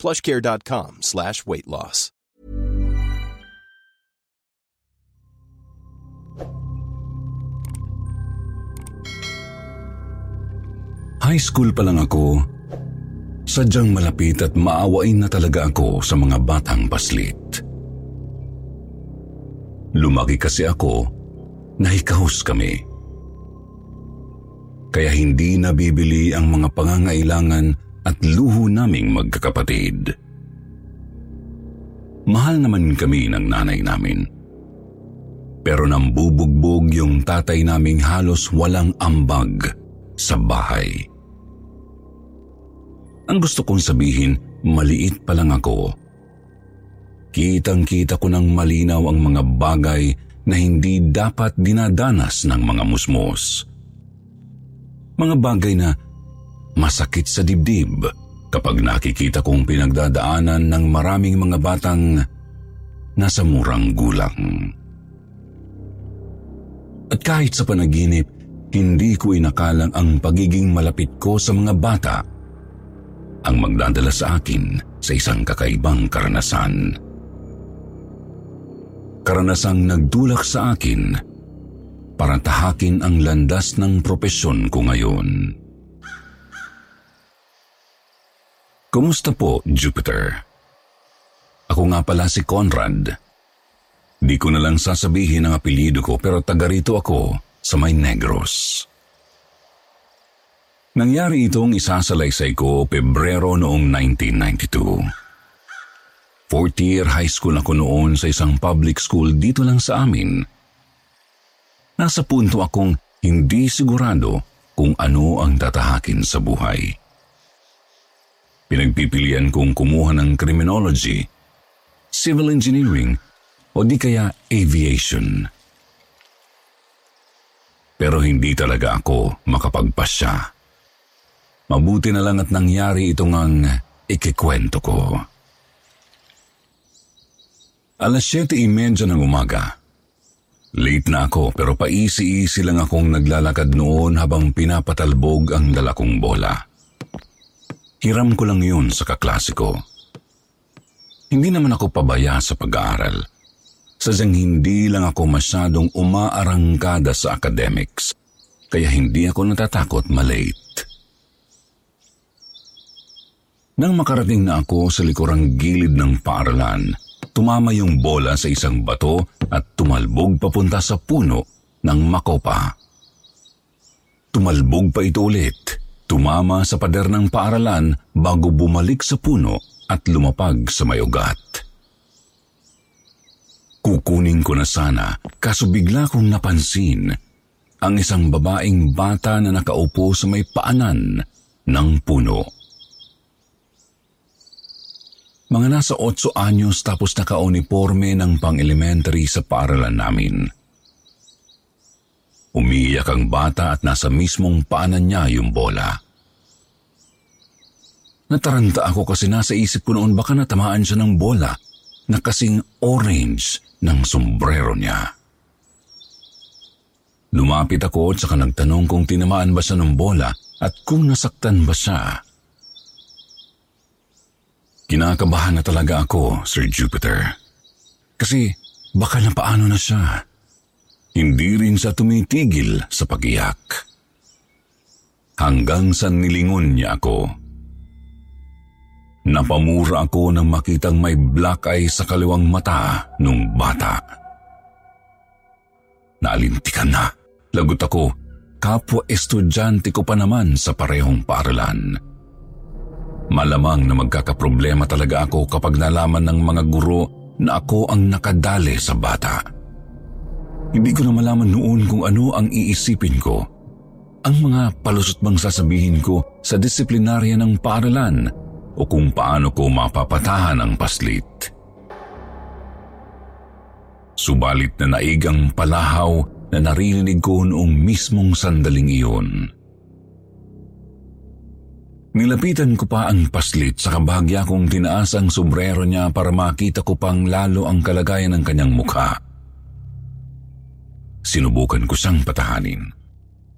PlushCare.com/weight loss. High school pa lang ako, sadyang malapit at maawain na talaga ako sa mga batang paslit. Lumaki kasi ako, nahikahos kami. Kaya hindi nabibili ang mga pangangailangan at luho naming magkakapatid. Mahal naman kami ng nanay namin. Pero nambubugbog yung tatay naming halos walang ambag sa bahay. Ang gusto kong sabihin, maliit pa lang ako. Kitang-kita ko ng malinaw ang mga bagay na hindi dapat dinadanas ng mga musmos. Mga bagay na masakit sa dibdib kapag nakikita kong pinagdadaanan ng maraming mga batang nasa murang gulang. At kahit sa panaginip, hindi ko inakalang ang pagiging malapit ko sa mga bata ang magdadala sa akin sa isang kakaibang karanasan. Karanasang nagdulak sa akin para tahakin ang landas ng propesyon ko ngayon. Kumusta po, Jupiter? Ako nga pala si Conrad. Di ko na lang sasabihin ang apelyido ko pero taga rito ako sa May Negros. Nangyari itong isasalaysay ko Pebrero noong 1992. Fourth year high school ako noon sa isang public school dito lang sa amin. Nasa punto akong hindi sigurado kung ano ang tatahakin sa buhay. Pinagpipilian kong kumuha ng criminology, civil engineering, o di kaya aviation. Pero hindi talaga ako makapagpasya. Mabuti na lang at nangyari itong ang ikikwento ko. 7:30 ng umaga. Late na ako pero paisi-isi lang akong naglalakad noon habang pinapatalbog ang dala kong bola. Hiram ko lang yun sa kaklase ko. Hindi naman ako pabaya sa pag-aaral. Sadyang hindi lang ako masyadong umaarangkada sa academics, kaya hindi ako natatakot malate. Nang makarating na ako sa likurang gilid ng paaralan, tumama yung bola sa isang bato at tumalbog papunta sa puno ng makopa. Tumalbog pa ito ulit. Tumama sa pader ng paaralan bago bumalik sa puno at lumapag sa may ugat. Kukunin ko na sana kaso bigla kong napansin ang isang babaeng bata na nakaupo sa may paanan ng puno. Mga nasa 8 anyos tapos naka-uniforme ng pang-elementary sa paaralan namin. Umiiyak ang bata at nasa mismong paanan niya yung bola. Nataranta ako kasi nasa isip ko noon baka natamaan siya ng bola na kasing orange ng sombrero niya. Lumapit ako at saka nagtanong kung tinamaan ba siya ng bola at kung nasaktan ba siya. Kinakabahan na talaga ako, Sir Jupiter. Kasi baka napaano na siya. Hindi rin sa tumitigil sa pag-iyak. Hanggang sa nilingon niya ako. Napamura ako nang makitang may black eye sa kaliwang mata nung bata. Naalintikan na. Lagot ako. Kapwa estudyante ko pa naman sa parehong paaralan. Malamang na magkakaproblema talaga ako kapag nalaman ng mga guro na ako ang nakadali sa bata. Hindi ko na malaman noon kung ano ang iisipin ko. Ang mga palusot bang sasabihin ko sa disiplinarya ng paaralan o kung paano ko mapapatahan ang paslit. Subalit na naigang palahaw na narinig ko noong mismong sandaling iyon. Nilapitan ko pa ang paslit sa kabahagya kong tinaas ang sombrero niya para makita ko pang lalo ang kalagayan ng kanyang mukha. Sinubukan ko siyang patahanin.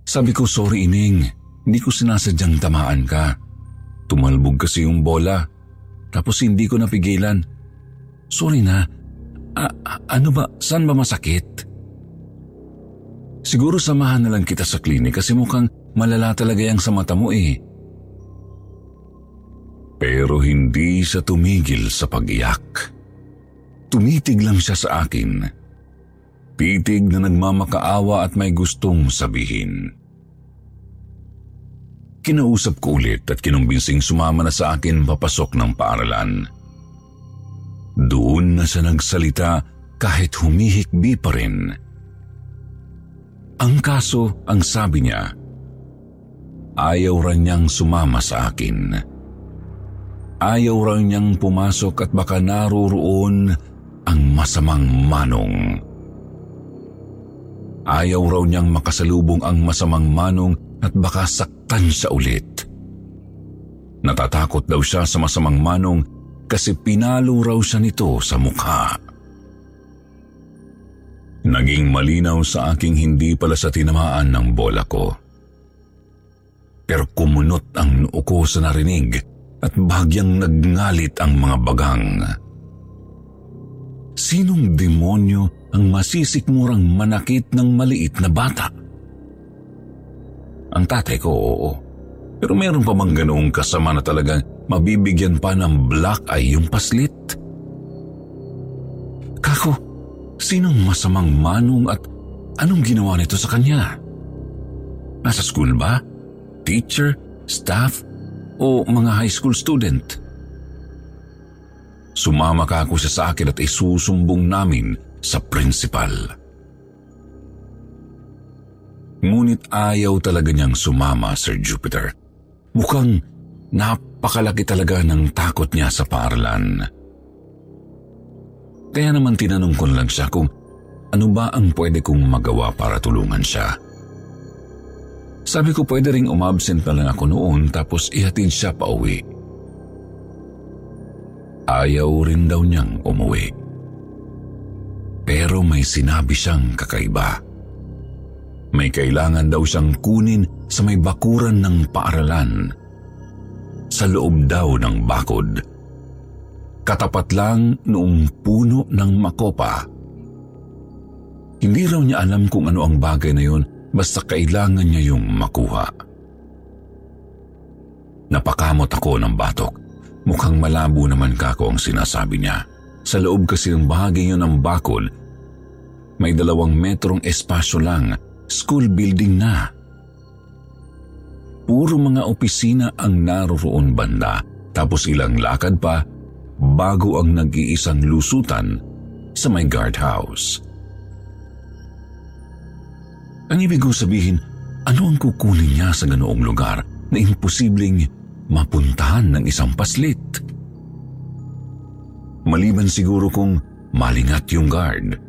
Sabi ko, sorry Ining, hindi ko sinasadyang tamaan ka. Tumalbog kasi yung bola, tapos hindi ko napigilan. Sorry na, ano ba, saan ba masakit? Siguro samahan na lang kita sa klinik kasi mukhang malala talaga yang sa mata mo eh. Pero hindi siya tumigil sa pag-iyak. Tumitig lang siya sa akin. Titig na nagmamakaawa at may gustong sabihin. Kinausap ko ulit at kinumbising sumama na sa akin papasok ng paaralan. Doon na siya nagsalita kahit humihikbi pa rin. Ang kaso, ang sabi niya, ayaw rin niyang sumama sa akin. Ayaw raw niyang pumasok at baka naroroon ang masamang manong. Ayaw raw niyang makasalubong ang masamang manong at baka saktan siya ulit. Natatakot daw siya sa masamang manong kasi pinalo raw siya nito sa mukha. Naging malinaw sa aking hindi pala sa tinamaan ng bola ko. Pero kumunot ang noo ko sa narinig at bahagyang nagngalit ang mga bagang. Sinong demonyo ang masisikmurang manakit ng maliit na bata? Ang tatay ko, oo. Pero meron pa bang ganoong kasama na talagang mabibigyan pa ng black eye yung paslit? Kako, sinong masamang manong at anong ginawa nito sa kanya? Nasa school ba? Teacher? Staff? O mga high school student? Sumama ka ako sa akin at isusumbong namin sa principal. Ngunit ayaw talaga niyang sumama, Sir Jupiter. Mukhang napakalaki talaga ng takot niya sa paaralan. Kaya naman tinanong ko lang siya kung ano ba ang pwede kong magawa para tulungan siya. Sabi ko pwede ring umabsent na lang ako noon tapos ihatid siya pa uwi. Ayaw rin daw niyang umuwi. Pero may sinabi siyang kakaiba. May kailangan daw siyang kunin sa may bakuran ng paaralan. Sa loob daw ng bakod. Katapat lang noong puno ng makopa. Hindi raw niya alam kung ano ang bagay na yun. Basta kailangan niya yung makuha. Napakamot ako ng batok. Mukhang malabo naman kako ang sinasabi niya. Sa loob kasi ng bahagi yun ng bakod, may 2 metrong espasyo lang, school building na. Puro mga opisina ang naroroon banda, tapos ilang lakad pa bago ang nag-iisang lusutan sa may guardhouse. Ang ibig kong sabihin, ano ang kukunin niya sa ganoong lugar na imposibleng mapuntahan ng isang paslit? Maliban siguro kung malingat yung guard.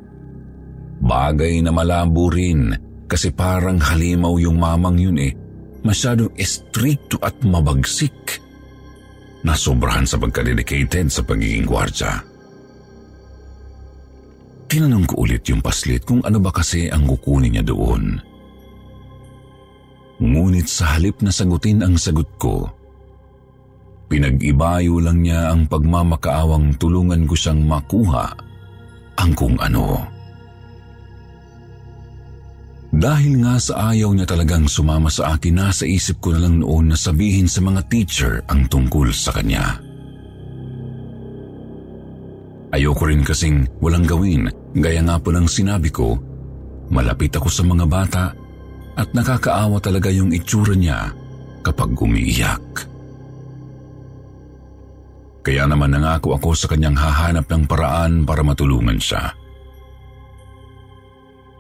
Bagay na malabo rin kasi parang halimaw yung mamang yun eh. Masyadong estrikto at mabagsik. Nasobrahan sa pagka-dedicated sa pagiging gwardya. Tinanong ko ulit yung paslit kung ano ba kasi ang kukunin niya doon. Ngunit sa halip na sagutin ang sagot ko, pinag-ibayo lang niya ang pagmamakaawang tulungan ko siyang makuha ang kung ano. Dahil nga sa ayaw niya talagang sumama sa akin, nasa isip ko na lang noon na sabihin sa mga teacher ang tungkol sa kanya. Ayoko rin kasing walang gawin, gaya nga po ng sinabi ko, malapit ako sa mga bata at nakakaawa talaga yung itsura niya kapag umiiyak. Kaya naman nangako ako sa kanyang hahanap ng paraan para matulungan siya.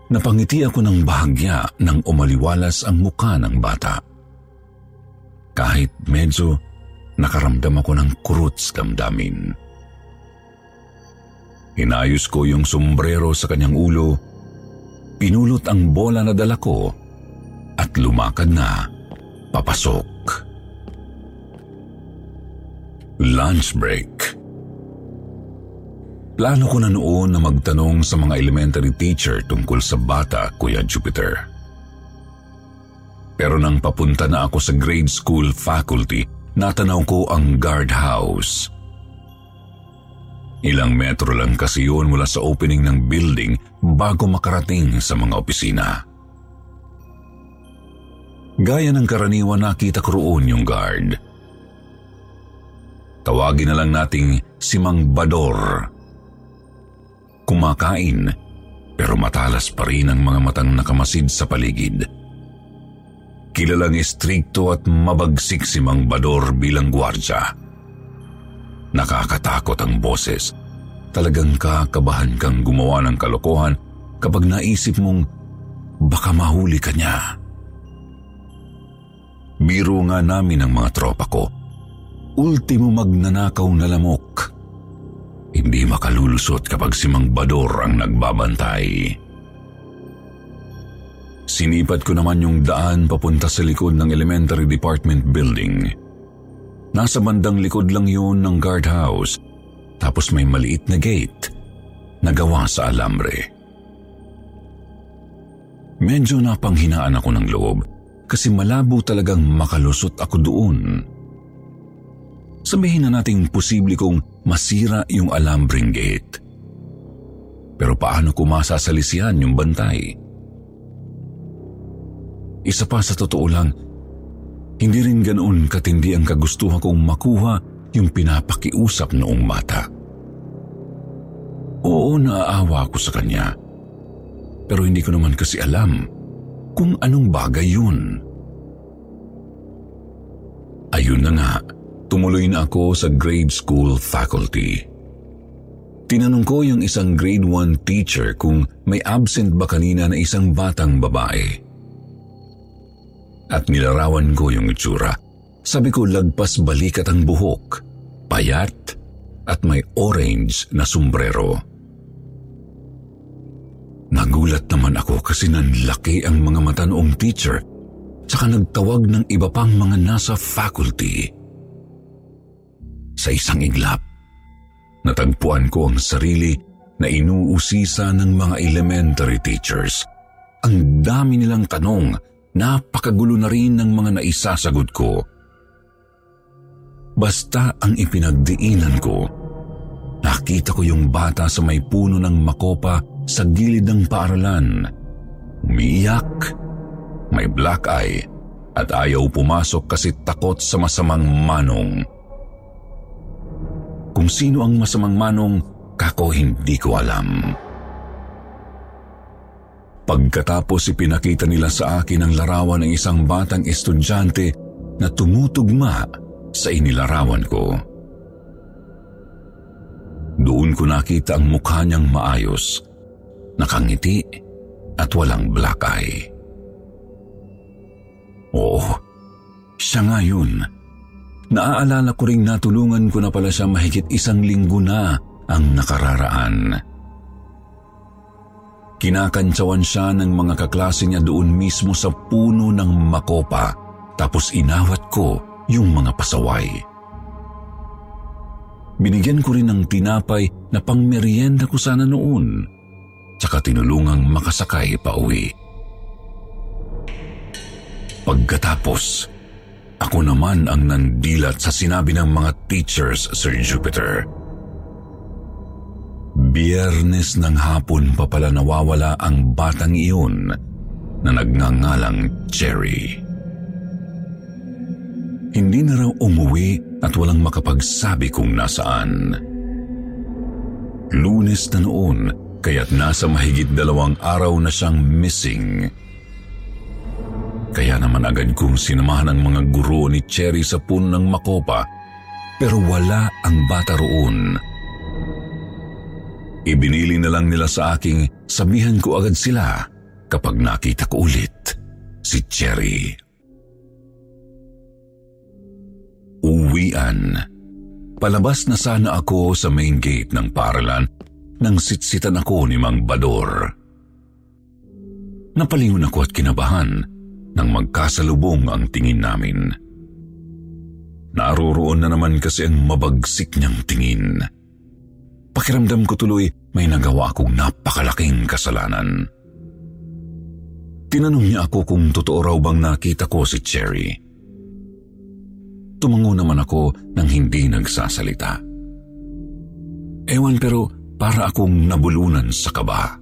Napangiti ako ng bahagya nang umaliwalas ang mukha ng bata. Kahit medyo nakaramdam ako ng kurot sa damdamin. Inayos ko yung sombrero sa kanyang ulo, pinulot ang bola na dala ko at lumakad na papasok. Lunch break. Plano ko na noon na magtanong sa mga elementary teacher tungkol sa bata, Kuya Jupiter. Pero nang papunta na ako sa grade school faculty, natanaw ko ang guardhouse. Ilang metro lang kasi yun mula sa opening ng building bago makarating sa mga opisina. Gaya ng karaniwan, nakita ko roon yung guard. Tawagin na lang nating si Mang Bador. Kumakain, pero matalas pa rin ang mga matang nakamasid sa paligid. Kilalang istrikto at mabagsik si Mang Bador bilang gwardya. Nakakatakot ang boses. Talagang kakabahan kang gumawa ng kalokohan kapag naisip mong baka mahuli ka niya. Biro nga namin ang mga tropa ko. Ultimo magnanakaw na lamok. Hindi makalulusot kapag si Mang Bador ang nagbabantay. Sinipat ko naman yung daan papunta sa likod ng elementary department building. Nasa bandang likod lang yun ng guardhouse, tapos may maliit na gate na gawa sa alambre. Medyo napanghinaan ako ng loob kasi malabo talagang makalusot ako doon. Sabihin na nating posible kong masira yung alambring gate. Pero paano ko masasalisihan yung bantay? Isa pa, sa totoo lang, hindi rin ganoon katindi ang kagustuhan kong makuha yung pinapakiusap noong bata. Oo, naaawa ako sa kanya. Pero hindi ko naman kasi alam kung anong bagay yun. Ayun na nga, tumuloy na ako sa grade school faculty. Tinanong ko yung isang grade 1 teacher kung may absent ba kanina na isang batang babae. At nilarawan ko yung itsura. Sabi ko, lagpas balikat ang buhok, payat at may orange na sombrero. Nagulat naman ako kasi nanlaki ang mga mata noong teacher, saka nagtawag ng iba pang mga nasa faculty. Sa isang iglap, natagpuan ko ang sarili na inuusisa ng mga elementary teachers. Ang dami nilang tanong, napakagulo na rin ng mga naisasagot ko. Basta ang ipinagdiinan ko, nakita ko yung bata sa may puno ng makopa sa gilid ng paaralan. Umiiyak, may black eye, at ayaw pumasok kasi takot sa masamang manong. Kung sino ang masamang manong, kako hindi ko alam. Pagkatapos ipinakita nila sa akin ang larawan ng isang batang estudyante na tumutugma sa inilarawan ko. Doon ko nakita ang mukha niyang maayos, nakangiti at walang black eye. Oo, siya nga yun. Naaalala ko ring natulungan ko na pala siya mahigit 1 linggo na ang nakararaan. Kinakantsawan siya ng mga kaklase niya doon mismo sa puno ng makopa, tapos inawat ko yung mga pasaway. Binigyan ko rin ng tinapay na pangmeryenda ko sana noon, tsaka tinulungang makasakay pa uwi. Pagkatapos, ako naman ang nandilat sa sinabi ng mga teachers, Sir Jupiter. Biyernes ng hapon pa pala nawawala ang batang iyon na nagngangalang Cherry. Hindi na raw umuwi at walang makapagsabi kung nasaan. Lunes na noon, kaya't nasa mahigit 2 araw na siyang missing. Kaya naman agad kong sinamahan ang mga guro ni Cherry sa puno ng makopa, pero wala ang bata roon. Ibinili na lang nila sa aking sabihan ko agad sila kapag nakita ko ulit si Cherry. Uwian. Palabas na sana ako sa main gate ng paaralan nang sitsitan ako ni Mang Bador. Napalingon ako at kinabahan nang magkasalubong ang tingin namin. Naroroon na naman kasi ang mabagsik niyang tingin. Pakiramdam ko tuloy may nagawa akong napakalaking kasalanan. Tinanong niya ako kung totoo raw bang nakita ko si Cherry. Tumango naman ako nang hindi nagsasalita. Ewan pero para akong nabulunan sa kaba.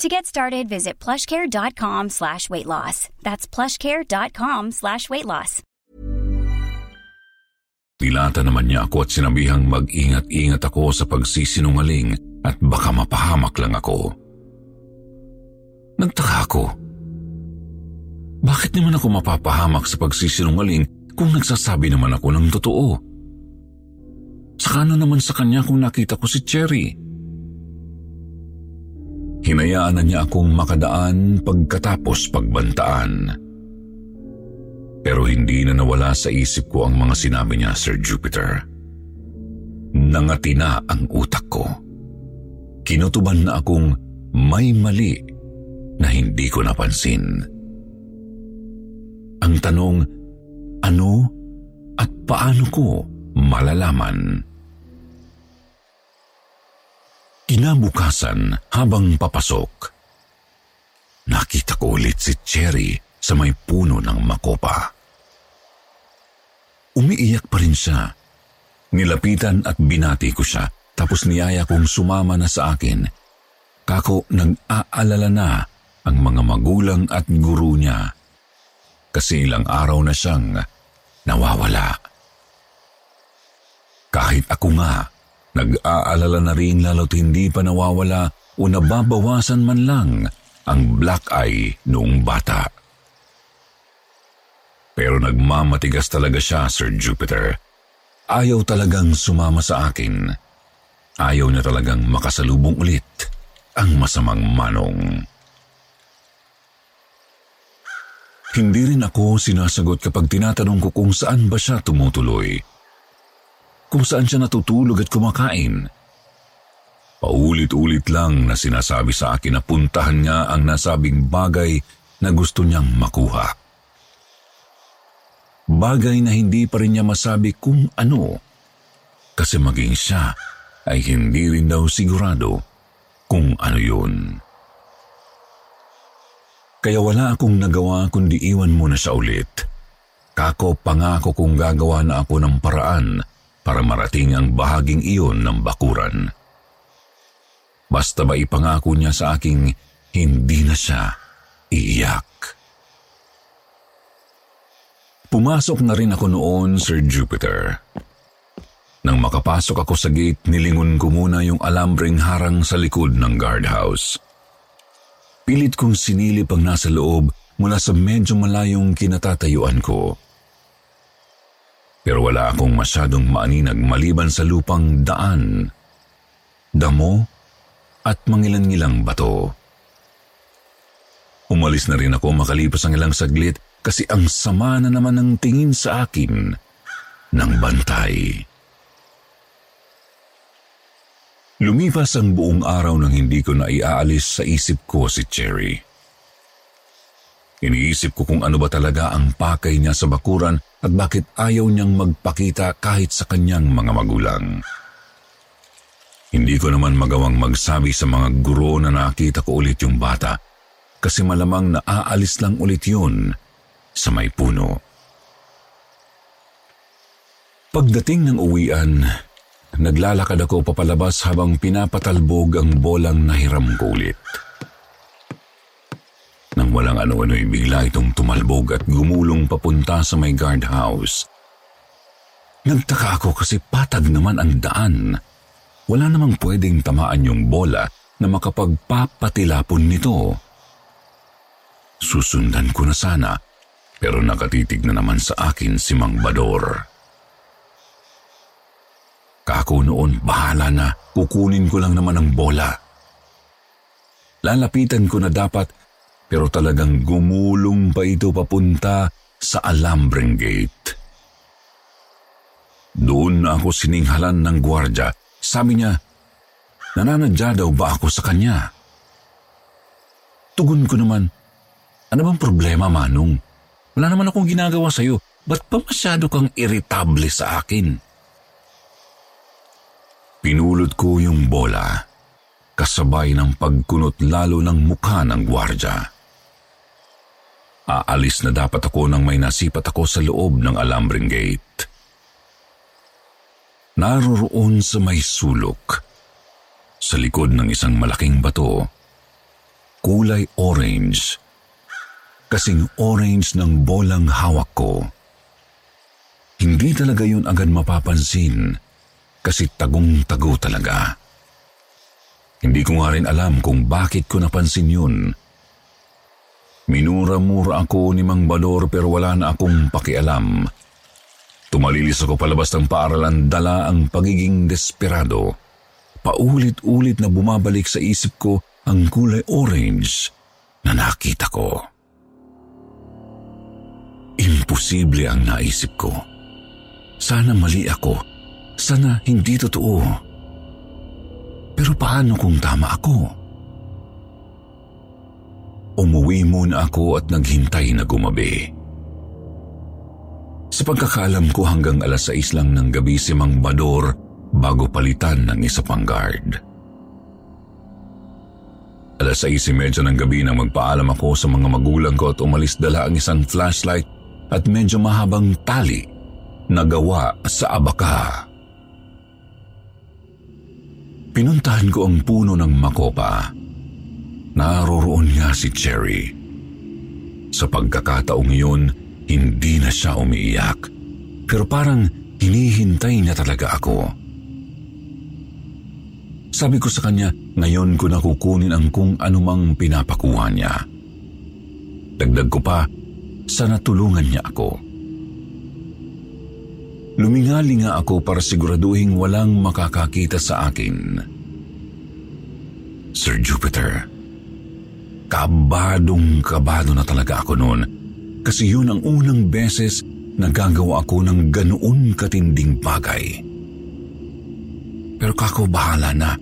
To get started, visit plushcare.com/weightloss. That's plushcare.com/weightloss. Nilata naman niya ako at sinabihang mag-ingat-ingat ako sa pagsisinungaling at baka mapahamak lang ako. Nagtaka ako. Bakit naman ako mapapahamak sa pagsisinungaling kung nagsasabi naman ako ng totoo? Saka ano naman sa kanya kung nakita ko si Cherry? Hinayaan na niya akong makadaan pagkatapos pagbantaan. Pero hindi na nawala sa isip ko ang mga sinabi niya, Sir Jupiter. Nangati na ang utak ko. Kinutuban na akong may mali na hindi ko napansin. Ang tanong, ano at paano ko malalaman? Kinabukasan habang papasok, nakita ko ulit si Cherry sa may puno ng makopa. Umiiyak pa rin siya. Nilapitan at binati ko siya tapos niyaya kong sumama na sa akin. Kako nag-aalala na ang mga magulang at guro niya kasi ilang araw na siyang nawawala. Kahit ako nga, nag-aalala na rin lalo't hindi pa nawawala o nababawasan man lang ang black eye noong bata. Pero nagmamatigas talaga siya, Sir Jupiter. Ayaw talagang sumama sa akin. Ayaw niya talagang makasalubong ulit ang masamang manong. Hindi rin ako sinasagot kapag tinatanong ko kung saan ba siya tumutuloy. Kung saan siya natutulog at kumakain. Paulit-ulit lang na sinasabi sa akin na puntahan niya ang nasabing bagay na gusto niyang makuha. Bagay na hindi pa rin niya masabi kung ano, kasi maging siya ay hindi rin daw sigurado kung ano yun. Kaya wala akong nagawa kundi iwan muna siya ulit. Kako pangako kung gagawa na ako ng paraan para marating ang bahaging iyon ng bakuran. Basta ba ipangako niya sa aking hindi na siya iiyak. Pumasok na rin ako noon, Sir Jupiter. Nang makapasok ako sa gate, nilingon ko muna yung alambreng harang sa likod ng guardhouse. Pilit kong sinilip ang nasa loob mula sa medyo malayong kinatatayuan ko. Pero wala akong masyadong maaninag maliban sa lupang daan, damo at mangilan-ngilang bato. Umalis na rin ako makalipas ang ilang saglit kasi ang sama na naman ng tingin sa akin ng bantay. Lumipas ang buong araw nang hindi ko na iaalis sa isip ko si Cherry. Iniisip ko kung ano ba talaga ang pakay niya sa bakuran at bakit ayaw niyang magpakita kahit sa kanyang mga magulang. Hindi ko naman magawang magsabi sa mga guro na nakita ko ulit yung bata kasi malamang naaalis lang ulit yun sa may puno. Pagdating ng uwian, naglalakad ako papalabas habang pinapatalbog ang bolang nahiram ko ulit. Nang walang ano-ano'y bigla itong tumalbog at gumulong papunta sa may guardhouse. Nagtaka ako kasi patag naman ang daan. Wala namang pwedeng tamaan yung bola na makapagpapatilapon nito. Susundan ko na sana pero nakatitig na naman sa akin si Mang Bador. Kako noon, bahala na, kukunin ko lang naman ang bola. Lalapitan ko na dapat, pero talagang gumulong pa ito papunta sa alambreng gate. Doon na ako sininghalan ng gwardya. Sabi niya, nananadya daw ba ako sa kanya? Tugon ko naman, ano bang problema, Manong? Wala naman akong ginagawa sa'yo, ba't pa masyado kang irritable sa akin? Pinulot ko yung bola, kasabay ng pagkunot lalo ng mukha ng gwardya. Aalis na dapat ako nang may nasipat ako sa loob ng alambreng gate. Naroroon sa may sulok, sa likod ng isang malaking bato, kulay orange, kasing orange ng bolang hawak ko. Hindi talaga yun agad mapapansin, kasi tagong-tago talaga. Hindi ko nga rin alam kung bakit ko napansin yun. Minura-mura ako ni Mang Bador pero wala na akong pakialam. Tumalilis ako palabas ng paaralan dala ang pagiging desperado. Paulit-ulit na bumabalik sa isip ko ang kulay orange na nakita ko. Imposible ang naisip ko. Sana mali ako. Sana hindi totoo. Pero paano kung tama ako? Umuwi muna ako at naghintay na gumabi. Sa pagkakaalam ko hanggang 6:00 lang ng gabi si Mang Bador bago palitan ng isa pang guard. 6:30 ng gabi nang magpaalam ako sa mga magulang ko at umalis dala ang isang flashlight at medyo mahabang tali na gawa sa abaka. Pinuntahan ko ang puno ng makopa. Naroroon nga si Cherry. Sa pagkakataong iyon, hindi na siya umiiyak. Pero parang hinihintay niya talaga ako. Sabi ko sa kanya, ngayon ko na kukunin ang kung anumang pinapakuha niya. Dagdag ko pa, sana tulungan niya ako. Lumingali nga ako para siguraduhin walang makakakita sa akin. Sir Jupiter, kabadong-kabado na talaga ako noon kasi yun ang unang beses na gagawa ako ng ganoon katinding bagay. Pero kako bahala na.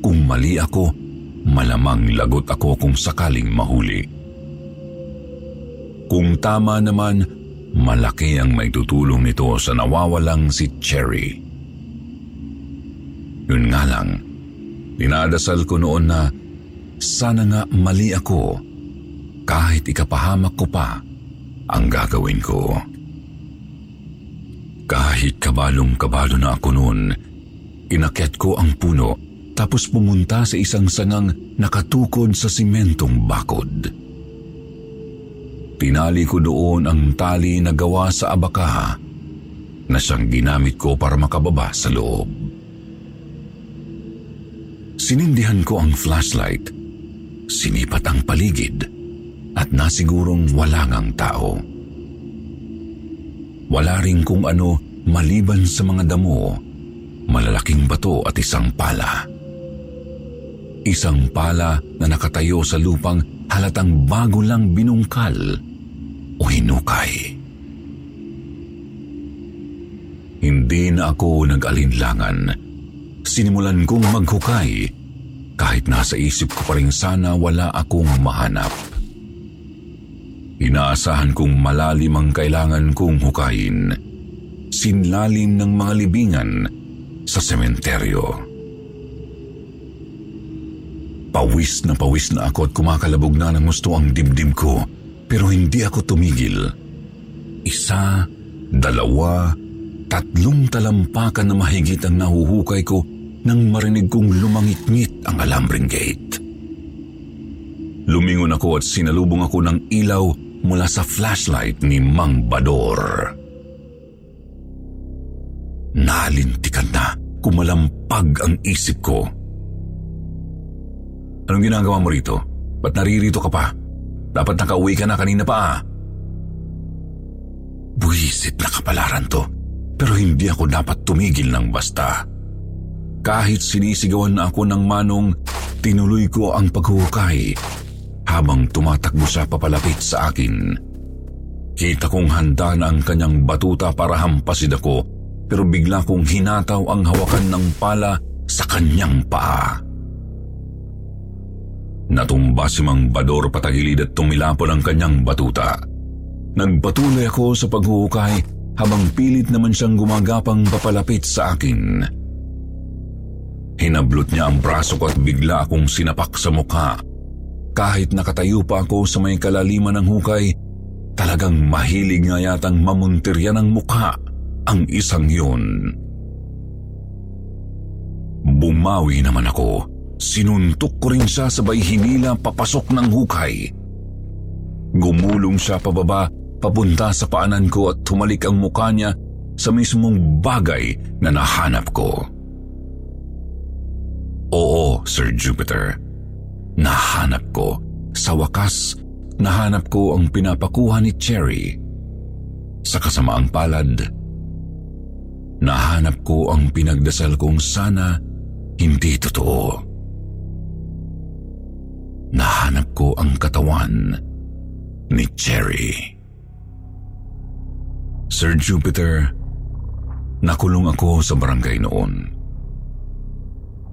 Kung mali ako, malamang lagot ako kung sakaling mahuli. Kung tama naman, malaki ang may tutulong nito sa nawawalang si Cherry. Yun nga lang, dinadasal ko noon na sana nga mali ako kahit ikapahamak ko pa ang gagawin ko. Kahit kabalong-kabalo na ako noon, inakyat ko ang puno tapos pumunta sa isang sangang nakatukod sa simentong bakod. Tinali ko doon ang tali na gawa sa abaka na siyang ginamit ko para makababa sa loob. Sinindihan ko ang flashlight, sinipat ang paligid at nasigurong wala ngang tao. Wala rin kung ano maliban sa mga damo, malalaking bato at isang pala. Isang pala na nakatayo sa lupang halatang bago lang binungkal o hinukay. Hindi na ako nag-alinlangan. Sinimulan kong maghukay kahit nasa isip ko pa rin sana wala akong mahanap. Inaasahan kong malalim ang kailangan kong hukayin. Sinlalim ng mga libingan sa sementeryo. Pawis na ako at kumakalabog na ng husto ang dibdib ko, pero hindi ako tumigil. 1, 2, 3 talampakan na mahigit ang nahuhukay ko nang marinig kong lumangit-ngit ang alambring gate. Lumingon ako at sinalubong ako ng ilaw mula sa flashlight ni Mang Bador. Nalintikan na, kumalampag ang isip ko. Anong ginagawa mo rito? Ba't naririto ka pa? Dapat nakauwi ka na kanina pa ah. Buwisit na kapalaran to, pero hindi ako dapat tumigil ng basta. Kahit sinisigawan na ako ng manong, tinuloy ko ang paghuhukay habang tumatakbo siya papalapit sa akin. Kita kong handa na ang kanyang batuta para hampasin ako, pero bigla kong hinataw ang hawakan ng pala sa kanyang paa. Natumba si Mang Bador patagilid at tumilapon ang kanyang batuta. Nagpatuloy ako sa paghuhukay habang pilit naman siyang gumagapang papalapit sa akin. Hinablot niya ang braso ko at bigla akong sinapak sa mukha. Kahit nakatayo pa ako sa may kalaliman ng hukay, talagang mahilig nga yatang mamuntirya ng mukha ang isang yun. Bumawi naman ako. Sinuntok ko rin siya sabay hinila papasok ng hukay. Gumulong siya pababa papunta sa paanan ko at humalik ang mukha niya sa mismong bagay na nahanap ko. Oo, Sir Jupiter. Nahanap ko. Sa wakas, nahanap ko ang pinapakuha ni Cherry. Sa kasamaang palad, nahanap ko ang pinagdasal kong sana hindi totoo. Nahanap ko ang katawan ni Cherry. Sir Jupiter, nakulong ako sa barangay noon.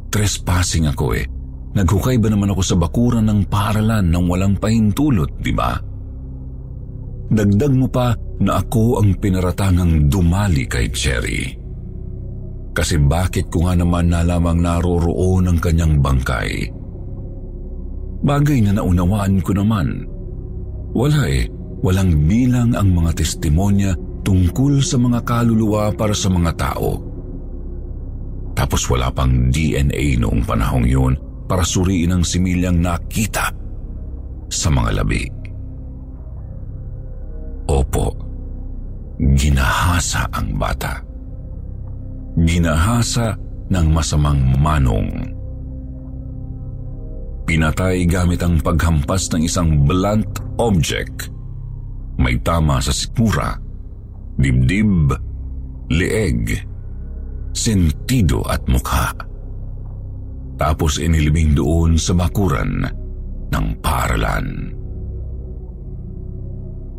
Trespassing ako eh. Naghukay ba naman ako sa bakuran ng paaralan nang walang pahintulot, di ba? Dagdag mo pa na ako ang pinaratangang dumali kay Cherry. Kasi bakit ko nga naman nalamang naroroon ang kanyang bangkay? Bagay na naunawaan ko naman. Wala eh, walang bilang ang mga testimonya tungkol sa mga kaluluwa para sa mga tao. Tapos wala pang DNA noong panahong yun para suriin ang similyang nakita sa mga labi. Opo, ginahasa ang bata. Ginahasa ng masamang manong. Pinatay gamit ang paghampas ng isang blunt object. May tama sa sikmura, dibdib, leeg, sentido at mukha. Tapos inilibing doon sa bakuran ng paaralan.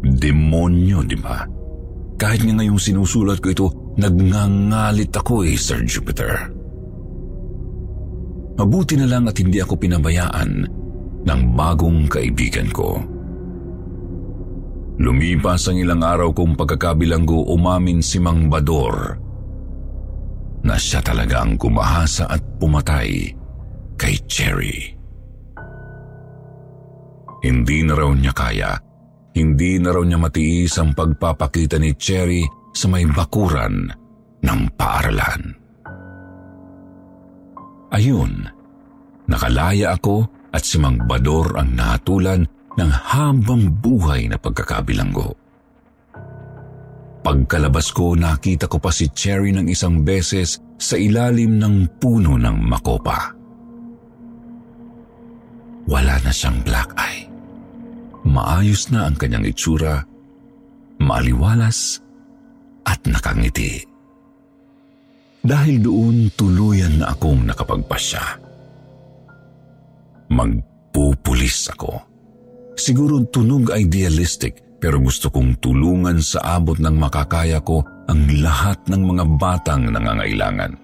Demonyo, di ba? Kahit nga ngayong sinusulat ko ito, nagngangalit ako eh, Sir Jupiter. Mabuti na lang at hindi ako pinabayaan ng bagong kaibigan ko. Lumipas ang ilang araw kong pagkakabilanggo, umamin si Mang Bador na siya talaga ang kumahasa at pumatay kay Cherry. Hindi na raw niya kaya, hindi na raw niya matiis ang pagpapakita ni Cherry sa may bakuran ng paaralan. Ayun, nakalaya ako at si Mang Bador ang nahatulan ng habang buhay na pagkakabilanggo. Pagkalabas ko, nakita ko pa si Cherry ng isang beses sa ilalim ng puno ng makopa. Wala na siyang black eye. Maayos na ang kanyang itsura, maaliwalas at nakangiti. Dahil doon, tuluyan na akong nakapagpasya. Magpupulis ako. Siguro tunog idealistic, pero gusto kong tulungan sa abot ng makakaya ko ang lahat ng mga batang nangangailangan.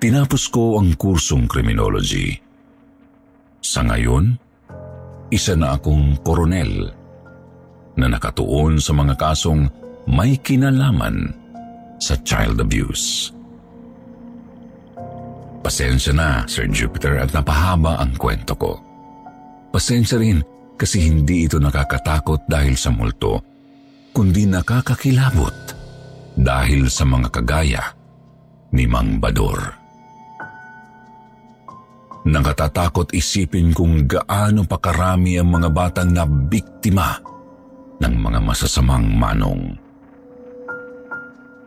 Tinapos ko ang kursong criminology. Sa ngayon, isa na akong koronel na nakatuon sa mga kasong may kinalaman sa child abuse. Pasensya na, Sir Jupiter, at napahaba ang kwento ko. Pasensya rin kasi hindi ito nakakatakot dahil sa multo, kundi nakakakilabot dahil sa mga kagaya ni Mang Bador. Nakatatakot isipin kung gaano pa karami ang mga batang na biktima ng mga masasamang manong.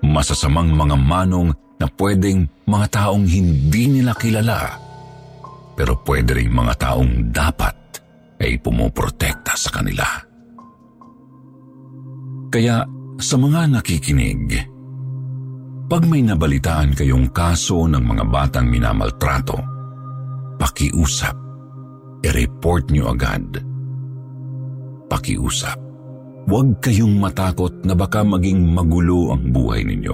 Masasamang mga manong na pwedeng mga taong hindi nila kilala, pero pwede rin mga taong dapat ay pumuprotekta sa kanila. Kaya sa mga nakikinig, pag may nabalitaan kayong kaso ng mga batang minamaltrato, pakiusap, i-report nyo agad. Pakiusap. Huwag kayong matakot na baka maging magulo ang buhay ninyo.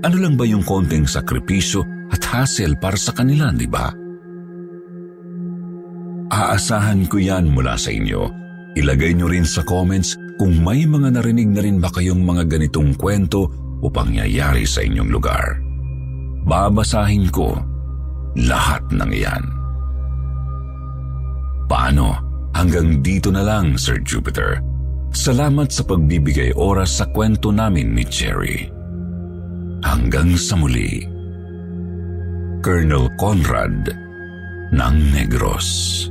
Ano lang ba yung konting sakripisyo at hassle para sa kanila, di ba? Aasahan ko yan mula sa inyo. Ilagay nyo rin sa comments kung may mga narinig na rin ba kayong mga ganitong kwento o pangyayari sa inyong lugar. Babasahin ko lahat ng iyan. Paano? Hanggang dito na lang, Sir Jupiter. Salamat sa pagbibigay oras sa kwento namin ni Cherry. Hanggang sa muli, Colonel Conrad ng Negros.